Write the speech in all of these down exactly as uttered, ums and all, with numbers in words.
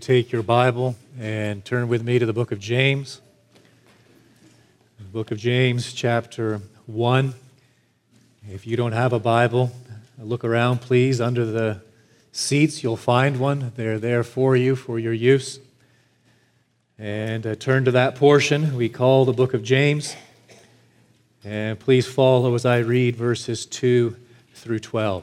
Take your Bible and turn with me to the book of James. The book of James, chapter one. If you don't have a Bible, look around, please. Under the seats, you'll find one. They're there for you, for your use. And uh, turn to that portion we call the book of James. And please follow as I read verses two through twelve.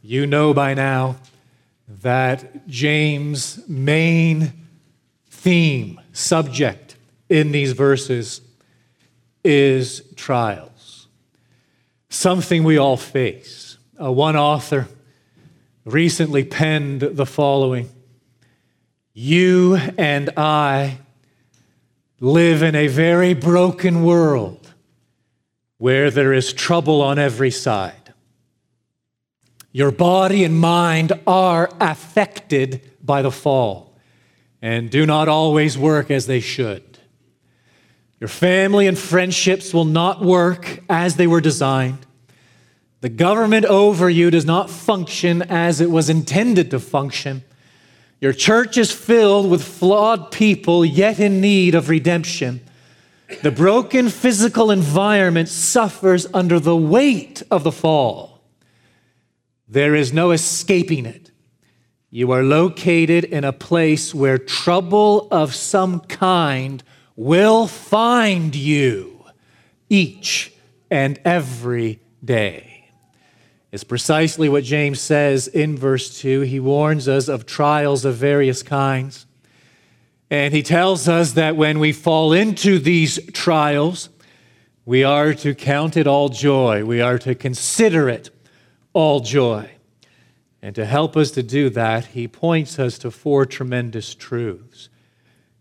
you know by now that James' main theme, subject in these verses is trials, something we all face. Uh, one author recently penned the following: you and I live in a very broken world where there is trouble on every side. Your body and mind are affected by the fall and do not always work as they should. Your family and friendships will not work as they were designed. The government over you does not function as it was intended to function. Your church is filled with flawed people yet in need of redemption. The broken physical environment suffers under the weight of the fall. There is no escaping it. You are located in a place where trouble of some kind will find you each and every day. It's precisely what James says in verse two. He warns us of trials of various kinds. And he tells us that when we fall into these trials, we are to count it all joy. We are to consider it all joy. And to help us to do that, he points us to four tremendous truths.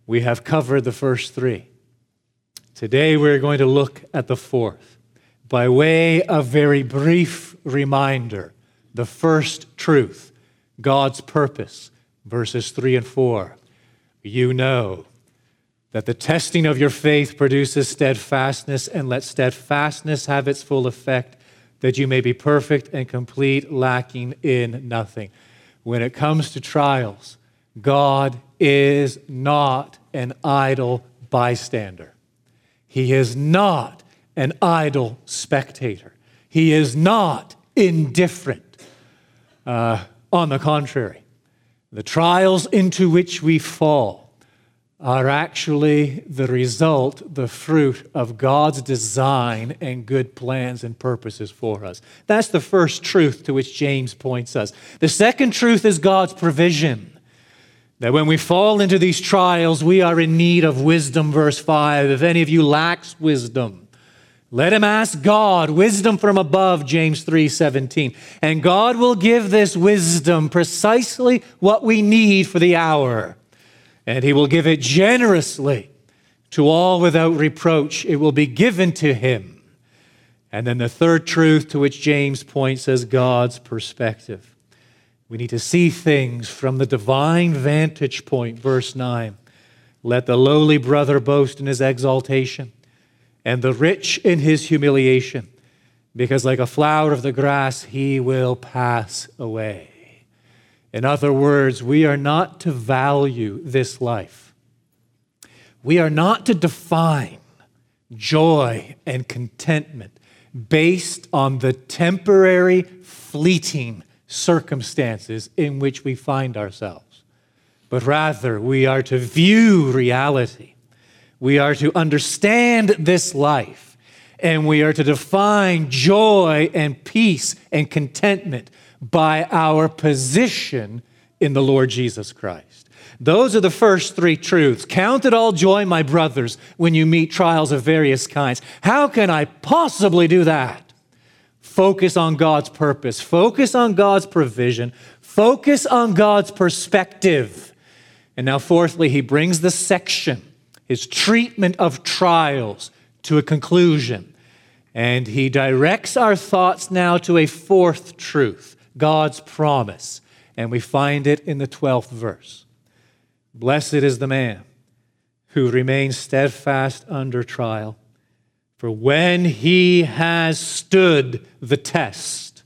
We have covered the first three. Today we're going to look at the fourth. By way of very brief reminder, the first truth, God's purpose, verses three and four. You know that the testing of your faith produces steadfastness, and let steadfastness have its full effect, that you may be perfect and complete, lacking in nothing. When it comes to trials, God is not an idle bystander. He is not an idle spectator. He is not indifferent. Uh, on the contrary, the trials into which we fall are actually the result, the fruit of God's design and good plans and purposes for us. That's the first truth to which James points us. The second truth is God's provision, that when we fall into these trials, we are in need of wisdom, verse five. If any of you lacks wisdom, let him ask God, wisdom from above, James three seventeen. And God will give this wisdom, precisely what we need for the hour. And he will give it generously to all without reproach. It will be given to him. And then the third truth to which James points is God's perspective. We need to see things from the divine vantage point, verse nine. Let the lowly brother boast in his exaltation, and the rich in his humiliation, because like a flower of the grass, he will pass away. In other words, we are not to value this life. We are not to define joy and contentment based on the temporary, fleeting circumstances in which we find ourselves. But rather, we are to view reality. We are to understand this life, and we are to define joy and peace and contentment by our position in the Lord Jesus Christ. Those are the first three truths. Count it all joy, my brothers, when you meet trials of various kinds. How can I possibly do that? Focus on God's purpose. Focus on God's provision. Focus on God's perspective. And now fourthly, he brings the section, his treatment of trials, to a conclusion. And he directs our thoughts now to a fourth truth, God's promise. And we find it in the twelfth verse. Blessed is the man who remains steadfast under trial, for when he has stood the test,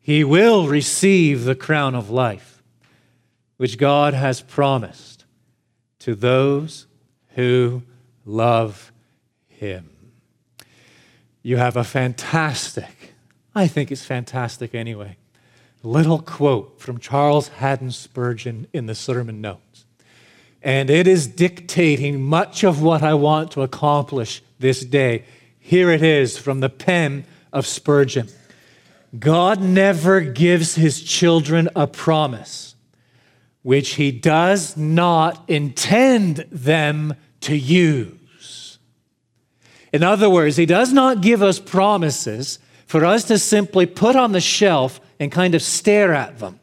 he will receive the crown of life, which God has promised to those who love him. You have a fantastic, I think it's fantastic anyway, little quote from Charles Haddon Spurgeon in the sermon notes. And it is dictating much of what I want to accomplish this day. Here it is from the pen of Spurgeon. God never gives his children a promise which he does not intend them to use. In other words, he does not give us promises for us to simply put on the shelf and kind of stare at them.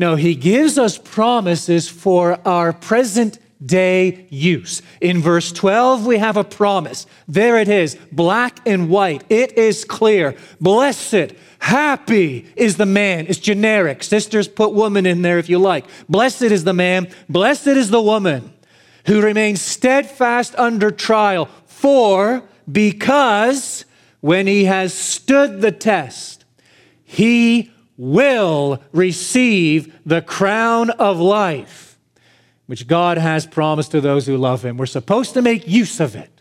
No, he gives us promises for our present day use. In verse twelve, we have a promise. There it is, black and white. It is clear. Blessed, happy is the man. It's generic. Sisters, put woman in there if you like. Blessed is the man. Blessed is the woman who remains steadfast under trial. For, because when he has stood the test, he will receive the crown of life, which God has promised to those who love him. We're supposed to make use of it.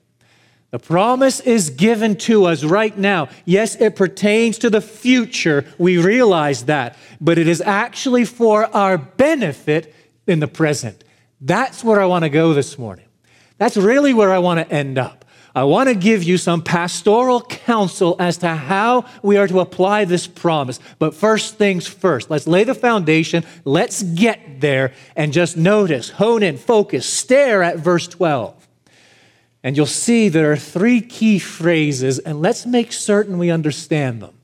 The promise is given to us right now. Yes, it pertains to the future. We realize that, but it is actually for our benefit in the present. That's where I want to go this morning. That's really where I want to end up. I want to give you some pastoral counsel as to how we are to apply this promise. But first things first, let's lay the foundation. Let's get there and just notice, hone in, focus, stare at verse twelve. And you'll see there are three key phrases, and let's make certain we understand them.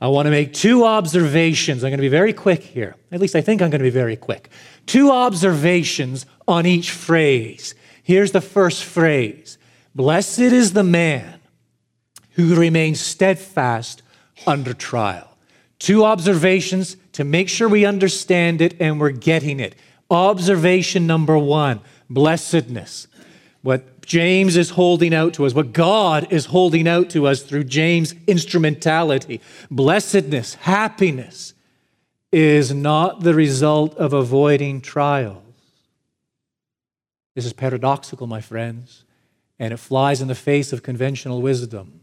I want to make two observations. I'm going to be very quick here. At least I think I'm going to be very quick. Two observations on each phrase. Here's the first phrase. Blessed is the man who remains steadfast under trial. Two observations to make sure we understand it and we're getting it. Observation number one, blessedness. What James is holding out to us, what God is holding out to us through James' instrumentality. Blessedness, happiness is not the result of avoiding trials. This is paradoxical, my friends. And it flies in the face of conventional wisdom.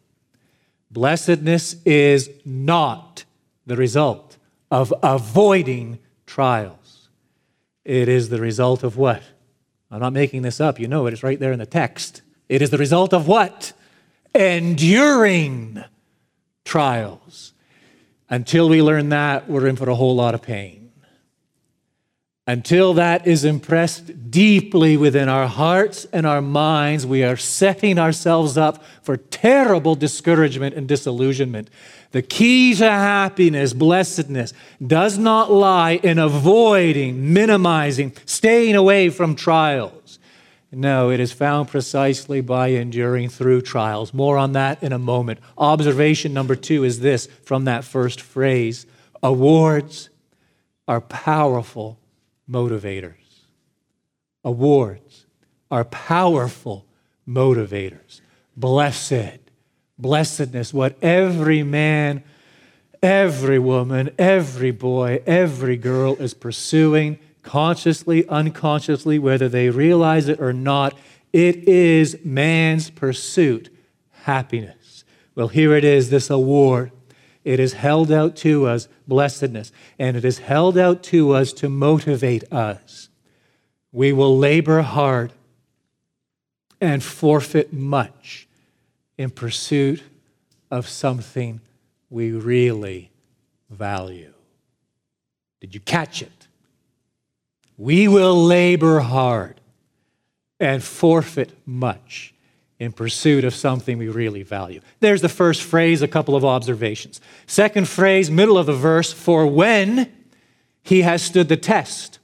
Blessedness is not the result of avoiding trials. It is the result of what? I'm not making this up. You know it. It's right there in the text. It is the result of what? Enduring trials. Until we learn that, we're in for a whole lot of pain. Until that is impressed deeply within our hearts and our minds, we are setting ourselves up for terrible discouragement and disillusionment. The key to happiness, blessedness, does not lie in avoiding, minimizing, staying away from trials. No, it is found precisely by enduring through trials. More on that in a moment. Observation number two is this from that first phrase. Awards are powerful motivators. Awards are powerful motivators. blessed, blessedness, what every man, every woman, every boy, every girl is pursuing consciously, unconsciously, whether they realize it or not. It is man's pursuit, happiness. Well, here it is, this award. It is held out to us, blessedness, and it is held out to us to motivate us. We will labor hard and forfeit much in pursuit of something we really value. Did you catch it? We will labor hard and forfeit much in pursuit of something we really value. There's the first phrase, a couple of observations. Second phrase, middle of the verse, for when he has stood the test,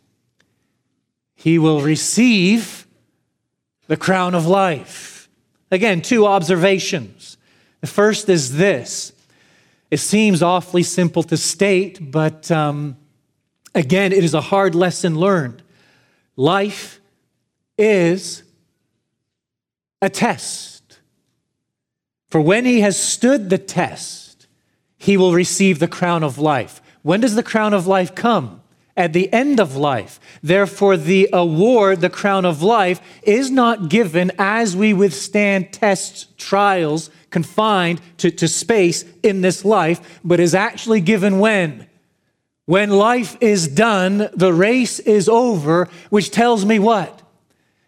he will receive the crown of life. Again, two observations. The first is this. It seems awfully simple to state, but um, again, it is a hard lesson learned. Life is a test. For when he has stood the test, he will receive the crown of life. When does the crown of life come? At the end of life. Therefore, the award, the crown of life, is not given as we withstand tests, trials, confined to, to space in this life, but is actually given when? When life is done, the race is over, which tells me what?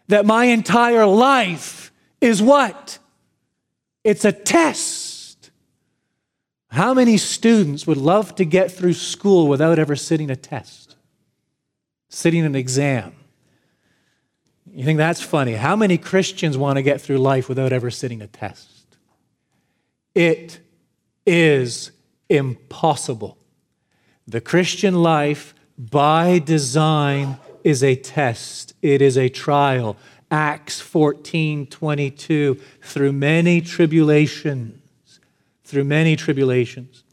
That my entire life is what? It's a test. How many students would love to get through school without ever sitting a test? Sitting an exam. You think that's funny? How many Christians want to get through life without ever sitting a test? It is impossible. The Christian life, by design, is a test. It is a trial. Acts fourteen twenty-two, through many tribulations, through many tribulations,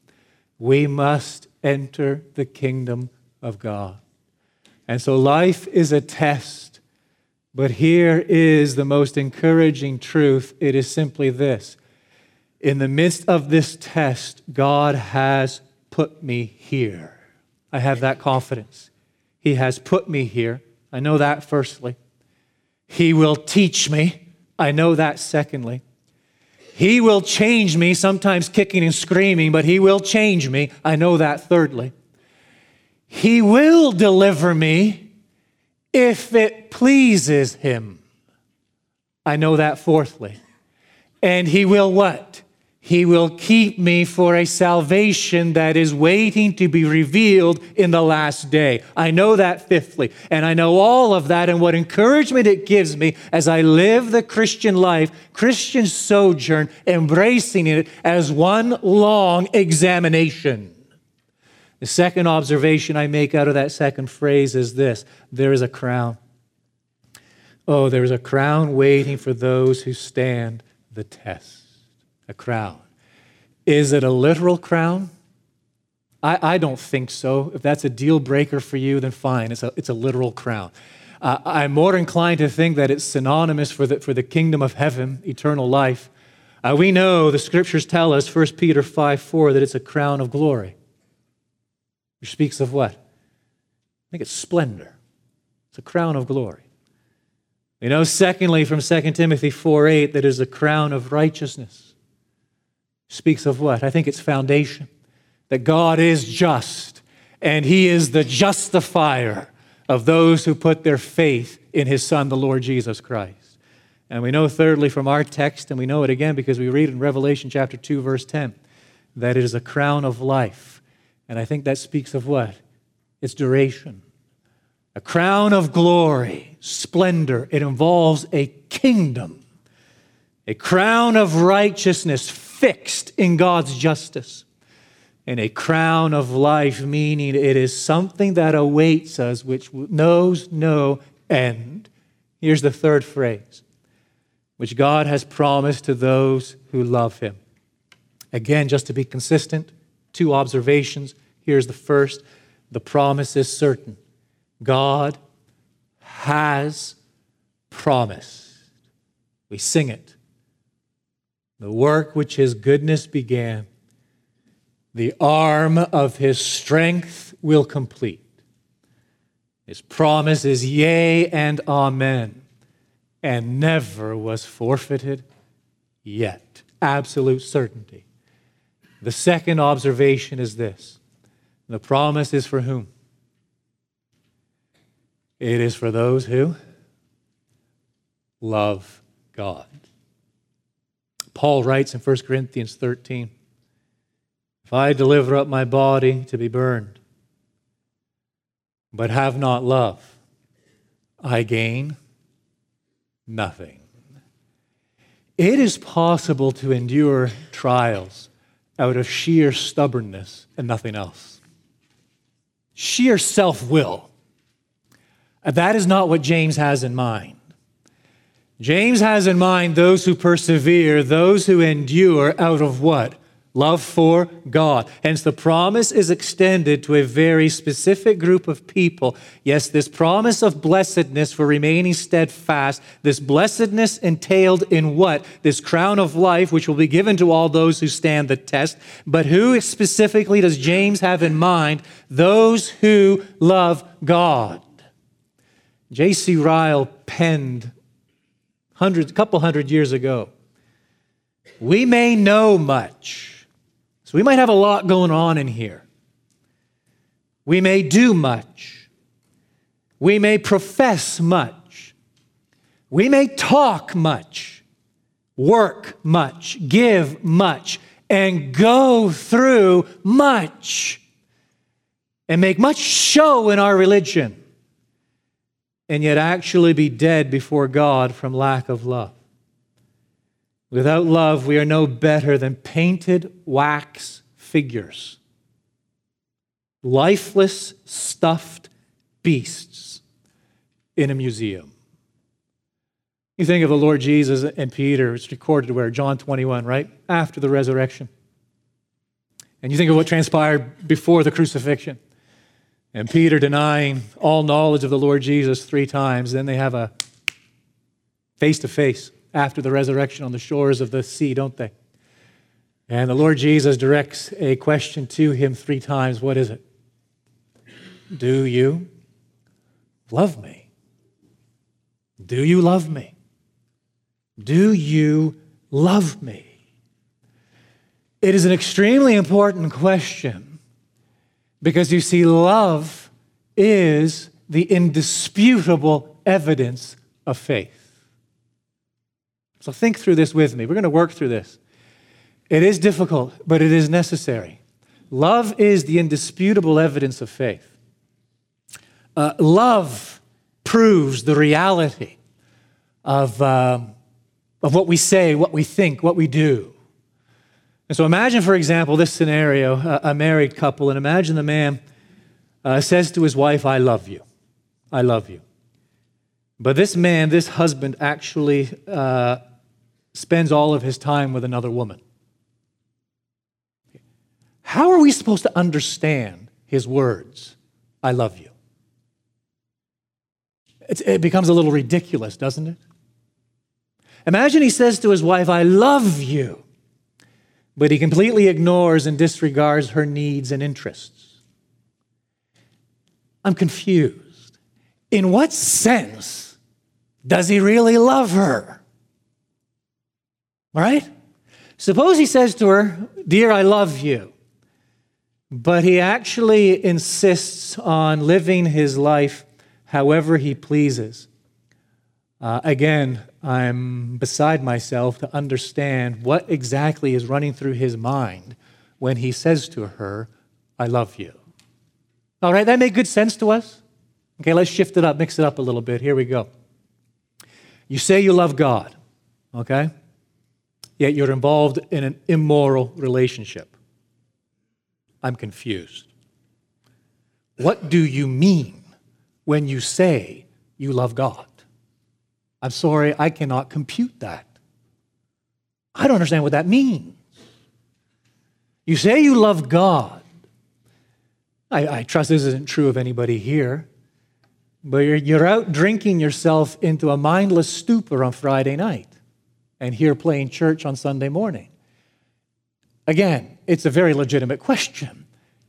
we must enter the kingdom of God. And so life is a test, but here is the most encouraging truth. It is simply this. In the midst of this test, God has put me here. I have that confidence. He has put me here. I know that firstly. He will teach me. I know that secondly. He will change me, sometimes kicking and screaming, but he will change me. I know that thirdly. He will deliver me if it pleases him. I know that fourthly. And he will what? He will keep me for a salvation that is waiting to be revealed in the last day. I know that fifthly, and I know all of that, and what encouragement it gives me as I live the Christian life, Christian sojourn, embracing it as one long examination. The second observation I make out of that second phrase is this: there is a crown. Oh, there is a crown waiting for those who stand the test. A crown. Is it a literal crown? I, I don't think so. If that's a deal breaker for you, then fine. It's a, it's a literal crown. Uh, I'm more inclined to think that it's synonymous for the, for the kingdom of heaven, eternal life. Uh, we know the scriptures tell us, First Peter five four, that it's a crown of glory. Which speaks of what? I think it's splendor. It's a crown of glory. We know secondly from Second Timothy four eight that it is a crown of righteousness. Speaks of what? I think it's foundation. That God is just, and he is the justifier of those who put their faith in his Son, the Lord Jesus Christ. And we know thirdly from our text, and we know it again because we read in Revelation chapter two, verse ten, that it is a crown of life. And I think that speaks of what? Its duration. A crown of glory, splendor. It involves a kingdom. A crown of righteousness, fixed in God's justice, and a crown of life, meaning it is something that awaits us, which knows no end. Here's the third phrase, which God has promised to those who love him. Again, just to be consistent, two observations. Here's the first. The promise is certain. God has promised. We sing it. the work which his goodness began, the arm of his strength will complete. His promise is yea and amen, and never was forfeited yet. Absolute certainty. The second observation is this. The promise is for whom? It is for those who love God. Paul writes in First Corinthians thirteen, if I deliver up my body to be burned, but have not love, I gain nothing. It is possible to endure trials out of sheer stubbornness and nothing else. Sheer self-will. That is not what James has in mind. James has in mind those who persevere, those who endure out of what? Love for God. Hence, the promise is extended to a very specific group of people. Yes, this promise of blessedness for remaining steadfast, this blessedness entailed in what? This crown of life, which will be given to all those who stand the test. But who specifically does James have in mind? Those who love God. J C Ryle penned hundreds, a couple hundred years ago, we may know much, so we might have a lot going on in here. We may do much. We may profess much. We may talk much, work much, give much, and go through much, and make much show in our religion, and yet actually be dead before God from lack of love. Without love, we are no better than painted wax figures, lifeless, stuffed beasts in a museum. You think of the Lord Jesus and Peter, it's recorded where? John twenty-one, right? After the resurrection. And you think of what transpired before the crucifixion. And Peter denying all knowledge of the Lord Jesus three times. Then they have a face-to-face after the resurrection on the shores of the sea, don't they? And the Lord Jesus directs a question to him three times. What is it? Do you love me? Do you love me? Do you love me? It is an extremely important question. Because you see, love is the indisputable evidence of faith. So think through this with me. We're going to work through this. It is difficult, but it is necessary. Love is the indisputable evidence of faith. Uh, love proves the reality of, um, of what we say, what we think, what we do. And so imagine, for example, this scenario, a married couple, and imagine the man uh, says to his wife, I love you, I love you. But this man, this husband, actually uh, spends all of his time with another woman. How are we supposed to understand his words, I love you? It's, it becomes a little ridiculous, doesn't it? Imagine he says to his wife, I love you. But he completely ignores and disregards her needs and interests. I'm confused. In what sense does he really love her? All right? Suppose he says to her, dear, I love you. But he actually insists on living his life however he pleases. Uh, again, I'm beside myself to understand what exactly is running through his mind when he says to her, I love you. All right, that made good sense to us? Okay, let's shift it up, mix it up a little bit. Here we go. You say you love God, okay? Yet you're involved in an immoral relationship. I'm confused. What do you mean when you say you love God? I'm sorry, I cannot compute that. I don't understand what that means. You say you love God. I, I trust this isn't true of anybody here, but you're, you're out drinking yourself into a mindless stupor on Friday night. and here playing church on Sunday morning? Again, it's a very legitimate question.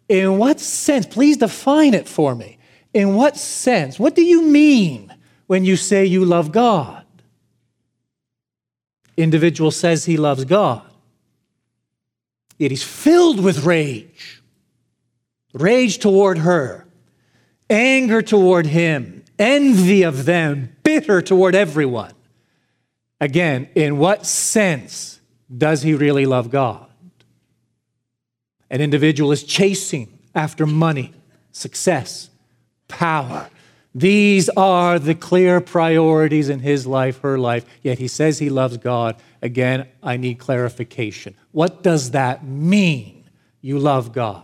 In what sense? Please define it for me. In what sense? What do you mean when you say you love God? Individual says he loves God, yet he's filled with rage. Rage toward her, anger toward him, envy of them, bitter toward everyone. Again, in what sense does he really love God? An individual is chasing after money, success, power. These are the clear priorities in his life, her life, yet he says he loves God. Again, I need clarification. What does that mean, you love God?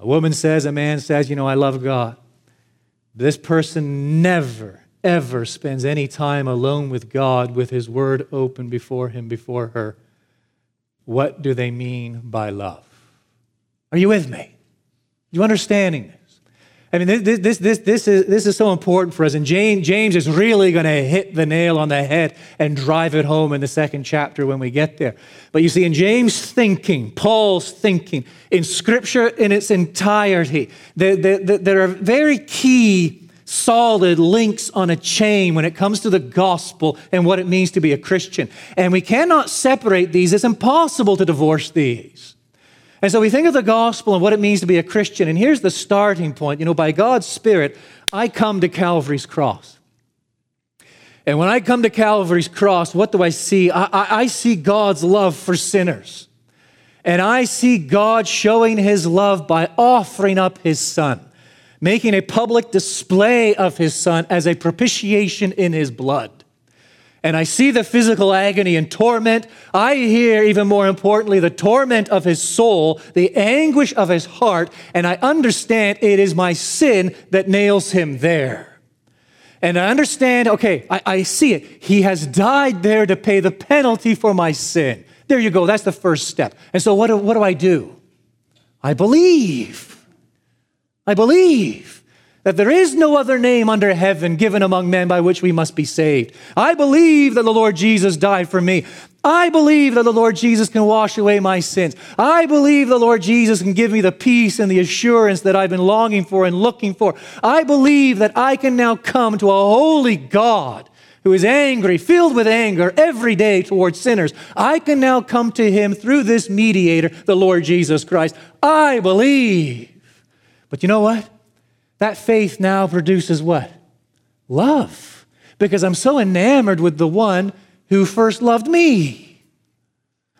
A woman says, a man says, you know, I love God. This person never, ever spends any time alone with God, with his word open before him, before her. What do they mean by love? Are you with me? Are you understanding this? I mean, this, this, this, this, is, this is so important for us. And James, James is really going to hit the nail on the head and drive it home in the second chapter when we get there. But you see, in James' thinking, Paul's thinking, in Scripture in its entirety, there, there, there are very key, solid links on a chain when it comes to the gospel and what it means to be a Christian. And we cannot separate these. It's impossible to divorce these. And so we think of the gospel and what it means to be a Christian. And here's the starting point. You know, by God's Spirit, I come to Calvary's cross. And when I come to Calvary's cross, what do I see? I, I, I see God's love for sinners. And I see God showing his love by offering up his Son, making a public display of his Son as a propitiation in his blood. And I see the physical agony and torment. I hear, even more importantly, the torment of his soul, the anguish of his heart, and I understand it is my sin that nails him there. And I understand, okay, I, I see it. He has died there to pay the penalty for my sin. There you go. That's the first step. And so what do, what do I do? I believe. I believe that there is no other name under heaven given among men by which we must be saved. I believe that the Lord Jesus died for me. I believe that the Lord Jesus can wash away my sins. I believe the Lord Jesus can give me the peace and the assurance that I've been longing for and looking for. I believe that I can now come to a holy God who is angry, filled with anger every day towards sinners. I can now come to him through this mediator, the Lord Jesus Christ. I believe. But you know what? That faith now produces what? Love. Because I'm so enamored with the one who first loved me.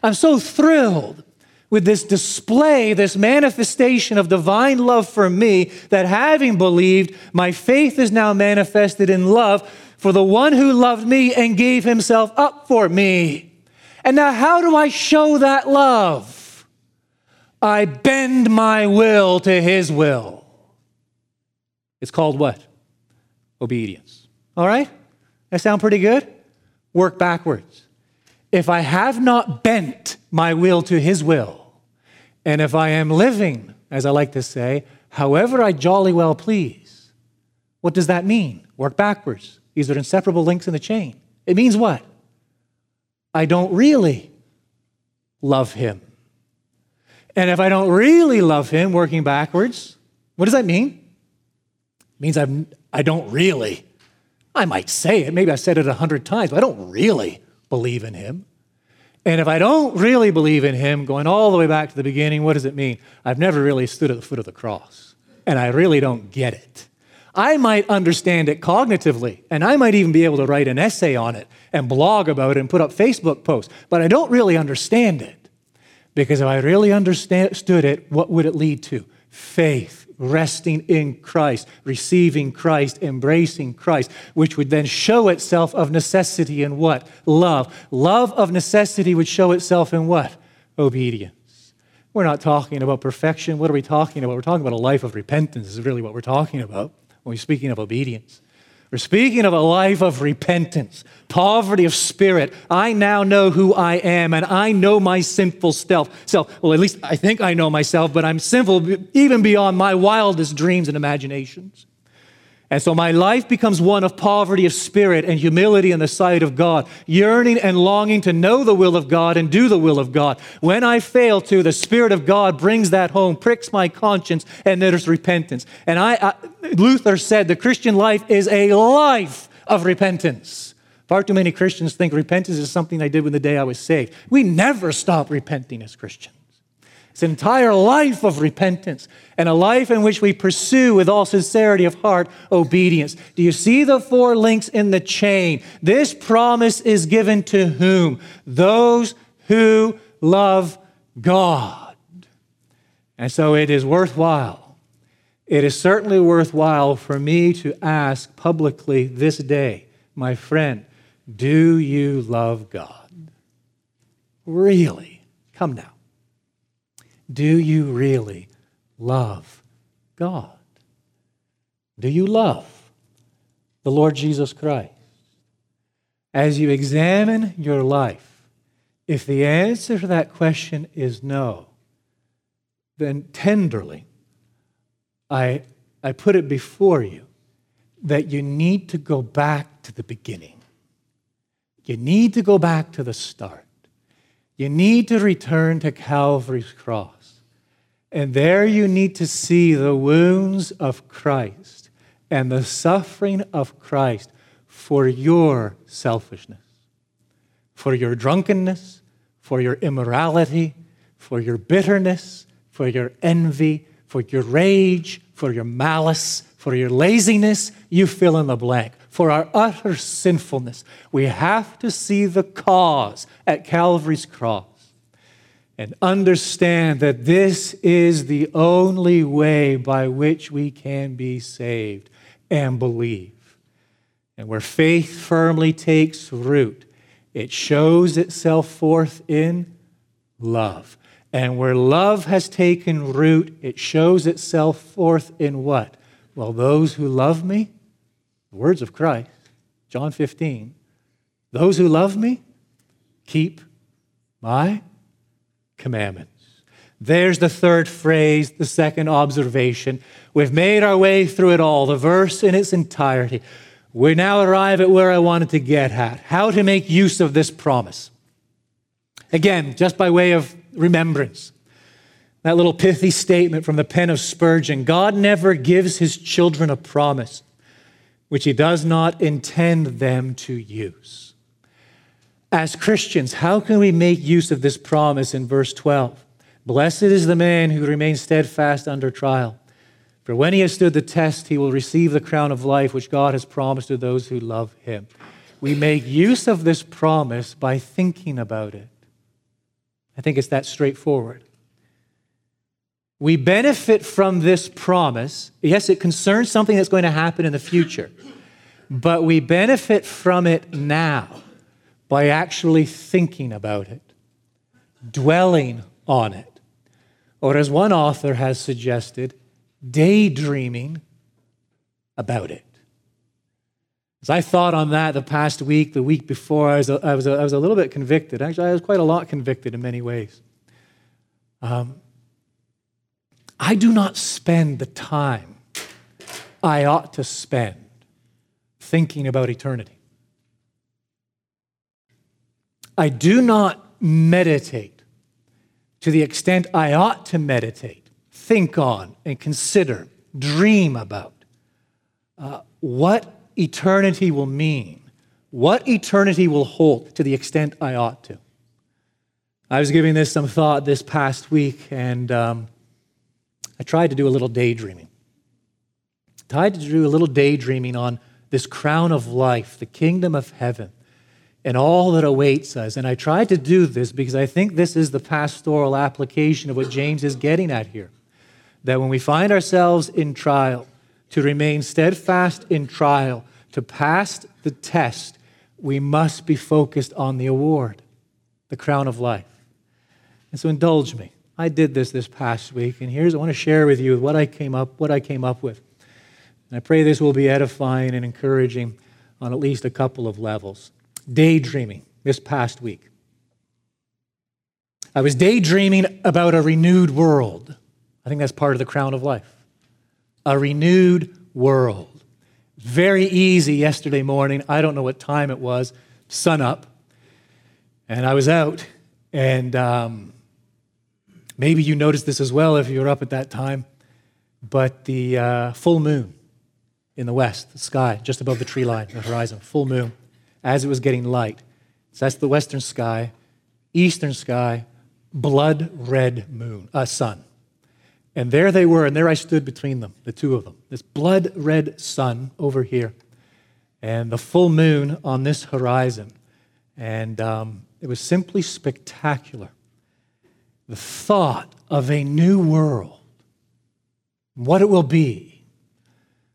I'm so thrilled with this display, this manifestation of divine love for me, that having believed, my faith is now manifested in love for the one who loved me and gave himself up for me. And now how do I show that love? I bend my will to his will. It's called what? Obedience. All right? That sound pretty good? Work backwards. If I have not bent my will to his will, and if I am living, as I like to say, however I jolly well please, what does that mean? Work backwards. These are inseparable links in the chain. It means what? I don't really love him. And if I don't really love him, working backwards, what does that mean? It means I'm, I don't really. I might say it. Maybe I've said it a hundred times, but I don't really believe in him. And if I don't really believe in him, going all the way back to the beginning, what does it mean? I've never really stood at the foot of the cross, and I really don't get it. I might understand it cognitively, and I might even be able to write an essay on it and blog about it and put up Facebook posts, but I don't really understand it. Because if I really understood it, what would it lead to? Faith, resting in Christ, receiving Christ, embracing Christ, which would then show itself of necessity in what? Love. Love of necessity would show itself in what? Obedience. We're not talking about perfection. What are we talking about? We're talking about a life of repentance is really what we're talking about when we're speaking of obedience. We're speaking of a life of repentance, poverty of spirit. I now know who I am, and I know my sinful self. So, well, at least I think I know myself, but I'm sinful even beyond my wildest dreams and imaginations. And so my life becomes one of poverty of spirit and humility in the sight of God, yearning and longing to know the will of God and do the will of God. When I fail to, the Spirit of God brings that home, pricks my conscience, and there's repentance. And I, I Luther said the Christian life is a life of repentance. Far too many Christians think repentance is something I did when the day I was saved. We never stop repenting as Christians. It's an entire life of repentance and a life in which we pursue with all sincerity of heart obedience. Do you see the four links in the chain? This promise is given to whom? Those who love God. And so it is worthwhile. It is certainly worthwhile for me to ask publicly this day, my friend, do you love God? Really? Come now. Do you really love God? Do you love the Lord Jesus Christ? As you examine your life, if the answer to that question is no, then tenderly, I, I put it before you that you need to go back to the beginning. You need to go back to the start. You need to return to Calvary's cross. And there you need to see the wounds of Christ and the suffering of Christ for your selfishness, for your drunkenness, for your immorality, for your bitterness, for your envy, for your rage, for your malice, for your laziness. You fill in the blank. For our utter sinfulness, we have to see the cause at Calvary's cross and understand that this is the only way by which we can be saved and believe. And where faith firmly takes root, it shows itself forth in love. And where love has taken root, it shows itself forth in what? Well, those who love me, words of Christ, John fifteen, those who love me, keep my commandments. There's the third phrase, the second observation. We've made our way through it all, the verse in its entirety. We now arrive at where I wanted to get at, how to make use of this promise. Again, just by way of remembrance, that little pithy statement from the pen of Spurgeon, God never gives his children a promise which he does not intend them to use. As Christians, how can we make use of this promise in verse twelve? Blessed is the man who remains steadfast under trial, for when he has stood the test, he will receive the crown of life which God has promised to those who love him. We make use of this promise by thinking about it. I think it's that straightforward. We benefit from this promise. Yes, it concerns something that's going to happen in the future, but we benefit from it now by actually thinking about it, dwelling on it, or as one author has suggested, daydreaming about it. As I thought on that the past week, the week before, I was a, I was a, I was a little bit convicted. Actually, I was quite a lot convicted in many ways. Um. I do not spend the time I ought to spend thinking about eternity. I do not meditate to the extent I ought to meditate, think on and consider, dream about uh, what eternity will mean, what eternity will hold to the extent I ought to. I was giving this some thought this past week, and um, I tried to do a little daydreaming. I tried to do a little daydreaming on this crown of life, the kingdom of heaven, and all that awaits us. And I tried to do this because I think this is the pastoral application of what James is getting at here. That when we find ourselves in trial, to remain steadfast in trial, to pass the test, we must be focused on the award, the crown of life. And so indulge me. I did this this past week, and here's I want to share with you what I came up what I came up with, and I pray this will be edifying and encouraging on at least a couple of levels. Daydreaming this past week, I was daydreaming about a renewed world. I think that's part of the crown of life, a renewed world. very easy yesterday morning. I don't know what time it was, sun up. And I was out, and um, maybe you noticed this as well if you were up at that time, but the uh, full moon in the west, the sky, just above the tree line, the horizon, full moon, as it was getting light. So that's the western sky, eastern sky, blood red moon, uh, sun. And there they were, and there I stood between them, the two of them, this blood red sun over here, and the full moon on this horizon. And um, it was simply spectacular. The thought of a new world, what it will be,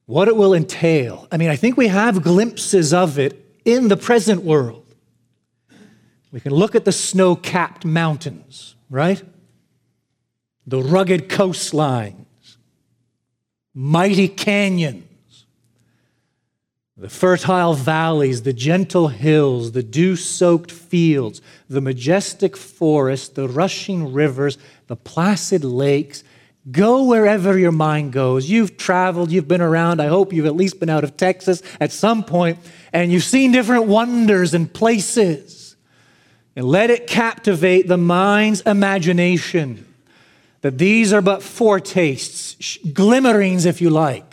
what it will entail. I mean, I think we have glimpses of it in the present world. We can look at the snow-capped mountains, right? The rugged coastlines, mighty canyons, the fertile valleys, the gentle hills, the dew-soaked fields, the majestic forests, the rushing rivers, the placid lakes. Go wherever your mind goes. You've traveled, you've been around. I hope you've at least been out of Texas at some point, and you've seen different wonders and places. And let it captivate the mind's imagination that these are but foretastes, glimmerings, if you like,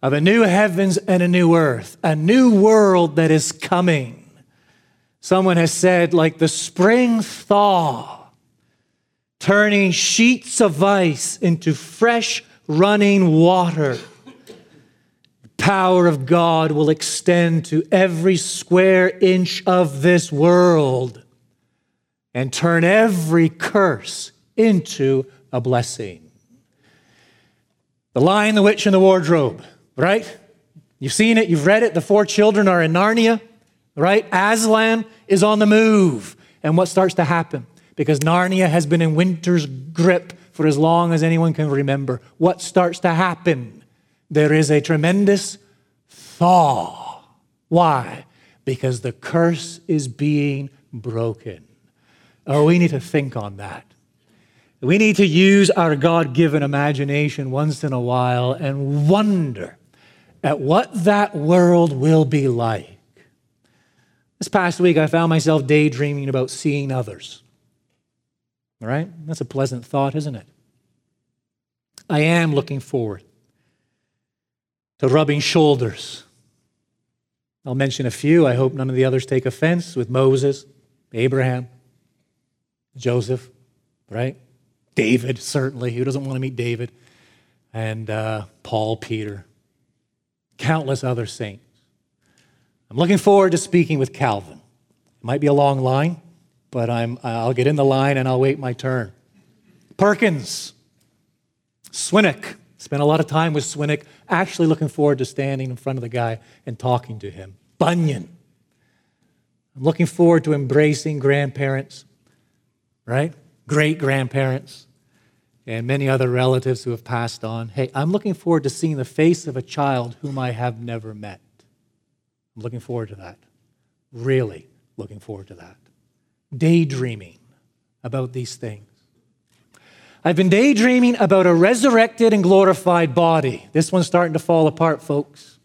of a new heavens and a new earth, a new world that is coming. Someone has said, like the spring thaw, turning sheets of ice into fresh running water. The power of God will extend to every square inch of this world and turn every curse into a blessing. The Lion, the Witch, and the Wardrobe. Right? You've seen it, you've read it. The four children are in Narnia, right? Aslan is on the move. And what starts to happen? Because Narnia has been in winter's grip for as long as anyone can remember. What starts to happen? There is a tremendous thaw. Why? Because the curse is being broken. Oh, we need to think on that. We need to use our God-given imagination once in a while and wonder at what that world will be like. This past week, I found myself daydreaming about seeing others. All right? That's a pleasant thought, isn't it? I am looking forward to rubbing shoulders. I'll mention a few. I hope none of the others take offense, with Moses, Abraham, Joseph, right? David, certainly. Who doesn't want to meet David? And uh, Paul, Peter, countless other saints. I'm looking forward to speaking with Calvin. It might be a long line, but I'm, I'll get in the line and I'll wait my turn. Perkins, Swinnick. Spent a lot of time with Swinnick. Actually looking forward to standing in front of the guy and talking to him. Bunyan. I'm looking forward to embracing grandparents, right? Great-grandparents, and many other relatives who have passed on. Hey, I'm looking forward to seeing the face of a child whom I have never met. I'm looking forward to that. Really looking forward to that. Daydreaming about these things. I've been daydreaming about a resurrected and glorified body. This one's starting to fall apart, folks.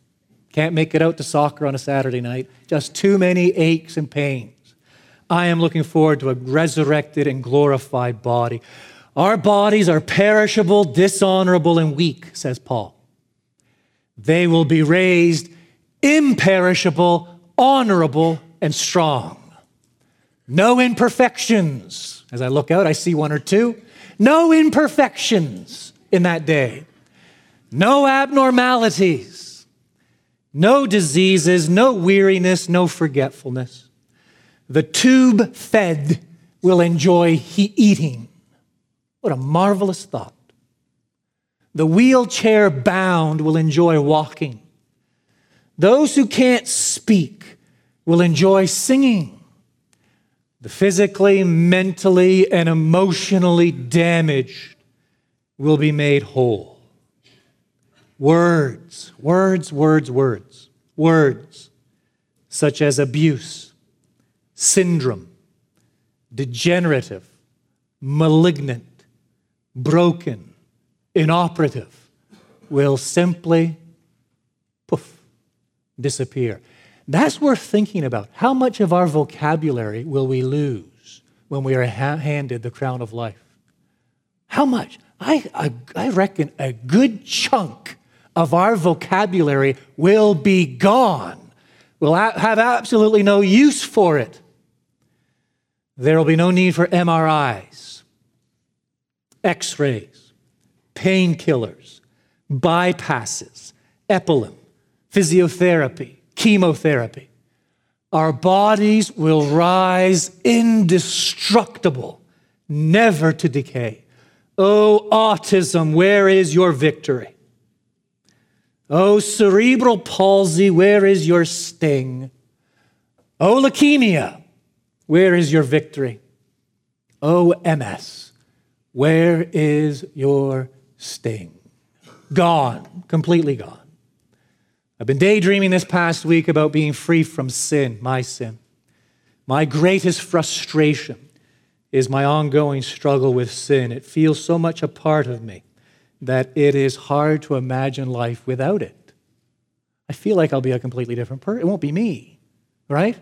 Can't make it out to soccer on a Saturday night. Just too many aches and pains. I am looking forward to a resurrected and glorified body. Our bodies are perishable, dishonorable, and weak, says Paul. They will be raised imperishable, honorable, and strong. No imperfections. As I look out, I see one or two. No imperfections in that day. No abnormalities. No diseases, no weariness, no forgetfulness. The tube-fed will enjoy he- eating. What a marvelous thought. The wheelchair-bound will enjoy walking. Those who can't speak will enjoy singing. The physically, mentally, and emotionally damaged will be made whole. Words, words, words, words, words, such as abuse, syndrome, degenerative, malignant, broken, inoperative, will simply poof, disappear. That's worth thinking about. How much of our vocabulary will we lose when we are ha- handed the crown of life? How much? I, I, I reckon a good chunk of our vocabulary will be gone. We'll a- have absolutely no use for it. There will be no need for M R Is, X-rays, painkillers, bypasses, epilim, physiotherapy, chemotherapy. Our bodies will rise indestructible, never to decay. Oh, autism, where is your victory? Oh, cerebral palsy, where is your sting? Oh, leukemia, where is your victory? Oh, M S, where is your sting? Gone, completely gone. I've been daydreaming this past week about being free from sin, my sin. My greatest frustration is my ongoing struggle with sin. It feels so much a part of me that it is hard to imagine life without it. I feel like I'll be a completely different person. It won't be me, right?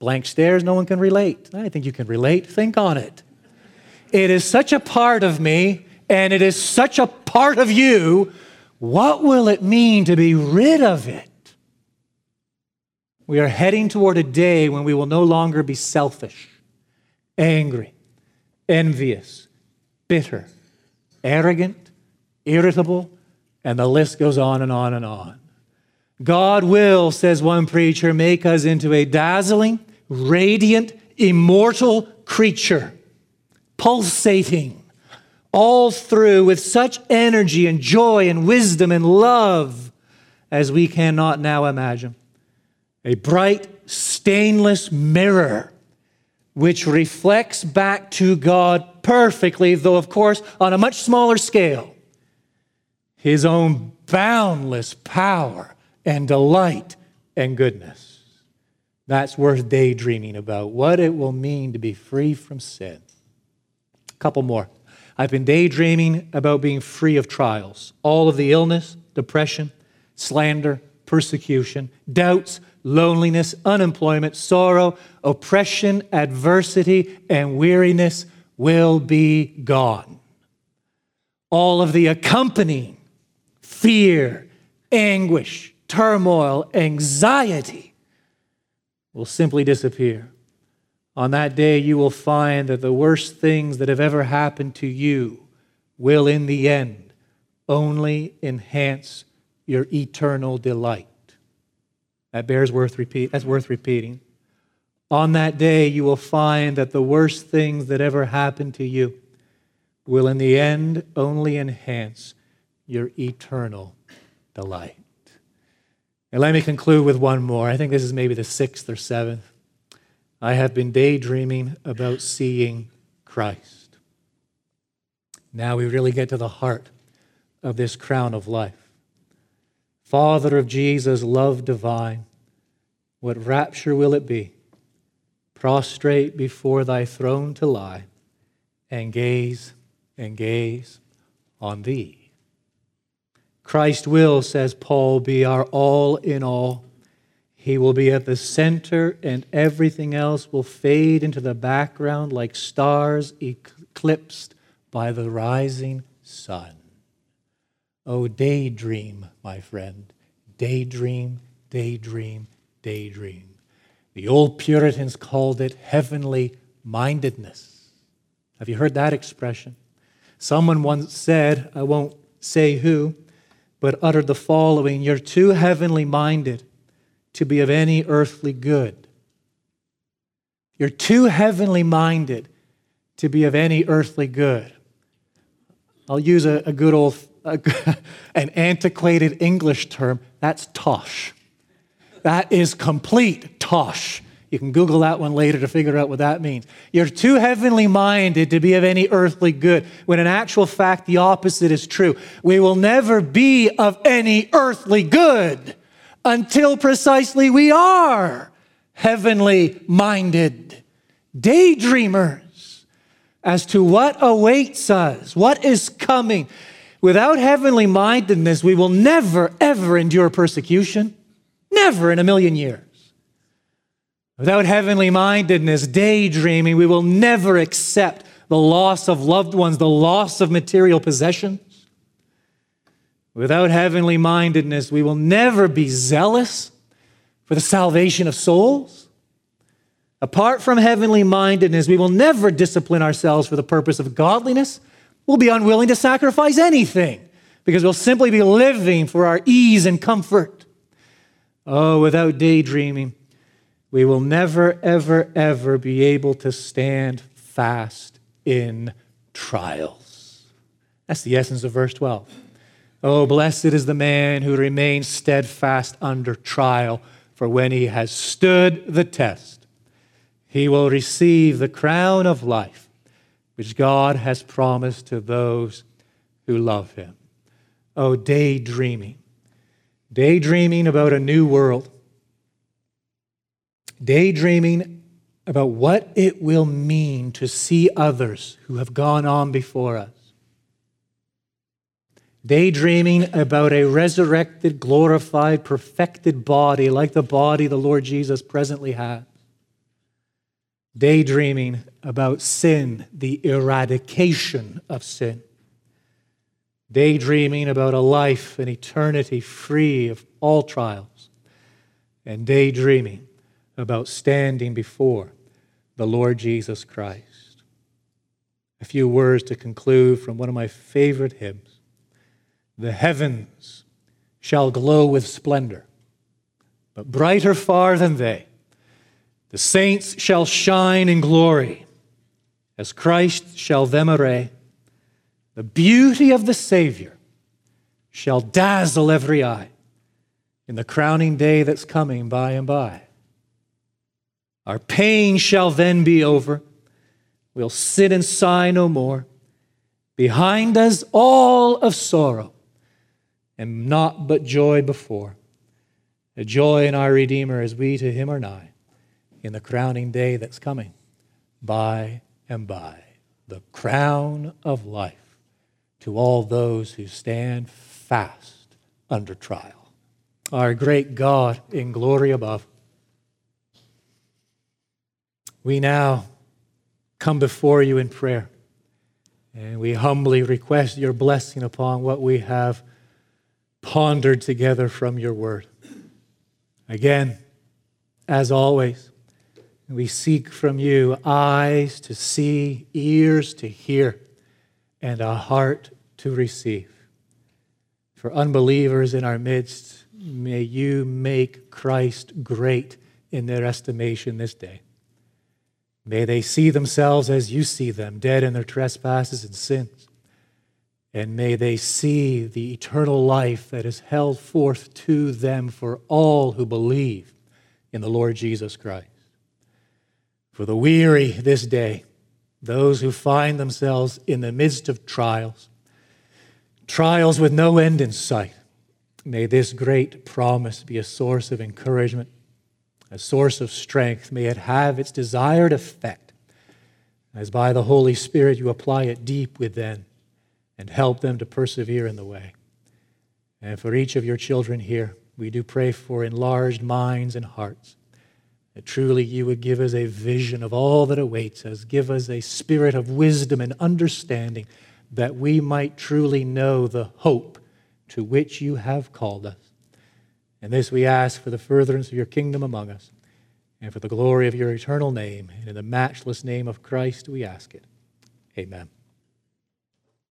Blank stares, no one can relate. I think you can relate. Think on it. It is such a part of me, and it is such a part of you. What will it mean to be rid of it? We are heading toward a day when we will no longer be selfish, angry, envious, bitter, arrogant, irritable, and the list goes on and on and on. God will, says one preacher, make us into a dazzling, radiant, immortal creature, pulsating all through with such energy and joy and wisdom and love as we cannot now imagine. A bright, stainless mirror which reflects back to God perfectly, though of course on a much smaller scale, his own boundless power and delight and goodness. That's worth daydreaming about, what it will mean to be free from sin. A couple more. I've been daydreaming about being free of trials, all of the illness, depression, slander, persecution, doubts, loneliness, unemployment, sorrow, oppression, adversity, and weariness will be gone. All of the accompanying fear, anguish, turmoil, anxiety will simply disappear. On that day, you will find that the worst things that have ever happened to you will, in the end, only enhance your eternal delight. That bears worth repeat. That's worth repeating. On that day, you will find that the worst things that ever happened to you will, in the end, only enhance your eternal delight. And let me conclude with one more. I think this is maybe the sixth or seventh. I have been daydreaming about seeing Christ. Now we really get to the heart of this crown of life. Father of Jesus, love divine, what rapture will it be, prostrate before thy throne to lie and gaze and gaze on thee. Christ will, says Paul, be our all in all. He will be at the center, and everything else will fade into the background like stars eclipsed by the rising sun. Oh, daydream, my friend. Daydream, daydream, daydream. The old Puritans called it heavenly mindedness. Have you heard that expression? Someone once said, I won't say who, but uttered the following, "You're too heavenly minded to be of any earthly good." You're too heavenly minded to be of any earthly good. I'll use a, a good old, a, an antiquated English term. That's tosh. That is complete tosh. You can Google that one later to figure out what that means. You're too heavenly minded to be of any earthly good, when in actual fact the opposite is true. We will never be of any earthly good until precisely we are heavenly minded, daydreamers as to what awaits us, what is coming. Without heavenly mindedness, we will never, ever endure persecution. Never in a million years. Without heavenly mindedness, daydreaming, we will never accept the loss of loved ones, the loss of material possessions. Without heavenly mindedness, we will never be zealous for the salvation of souls. Apart from heavenly mindedness, we will never discipline ourselves for the purpose of godliness. We'll be unwilling to sacrifice anything because we'll simply be living for our ease and comfort. Oh, without daydreaming, we will never, ever, ever be able to stand fast in trials. That's the essence of verse twelve. Oh, blessed is the man who remains steadfast under trial, for when he has stood the test, he will receive the crown of life, which God has promised to those who love him. Oh, daydreaming. Daydreaming about a new world. Daydreaming about what it will mean to see others who have gone on before us. Daydreaming about a resurrected, glorified, perfected body like the body the Lord Jesus presently has. Daydreaming about sin, the eradication of sin. Daydreaming about a life and eternity free of all trials. And daydreaming about standing before the Lord Jesus Christ. A few words to conclude from one of my favorite hymns. The heavens shall glow with splendor, but brighter far than they, the saints shall shine in glory, as Christ shall them array. The beauty of the Savior shall dazzle every eye in the crowning day that's coming by and by. Our pain shall then be over. We'll sit and sigh no more. Behind us all of sorrow, and naught but joy before. A joy in our Redeemer as we to him are nigh, in the crowning day that's coming, by and by. The crown of life to all those who stand fast under trial. Our great God in glory above, we now come before you in prayer, and we humbly request your blessing upon what we have pondered together from your word. Again, as always, we seek from you eyes to see, ears to hear, and a heart to receive. For unbelievers in our midst, may you make Christ great in their estimation this day. May they see themselves as you see them, dead in their trespasses and sins. And may they see the eternal life that is held forth to them for all who believe in the Lord Jesus Christ. For the weary this day, those who find themselves in the midst of trials, trials with no end in sight, may this great promise be a source of encouragement, a source of strength. May it have its desired effect, as by the Holy Spirit you apply it deep within and help them to persevere in the way. And for each of your children here, we do pray for enlarged minds and hearts, that truly you would give us a vision of all that awaits us, give us a spirit of wisdom and understanding, that we might truly know the hope to which you have called us. And this we ask for the furtherance of your kingdom among us, and for the glory of your eternal name, and in the matchless name of Christ we ask it. Amen.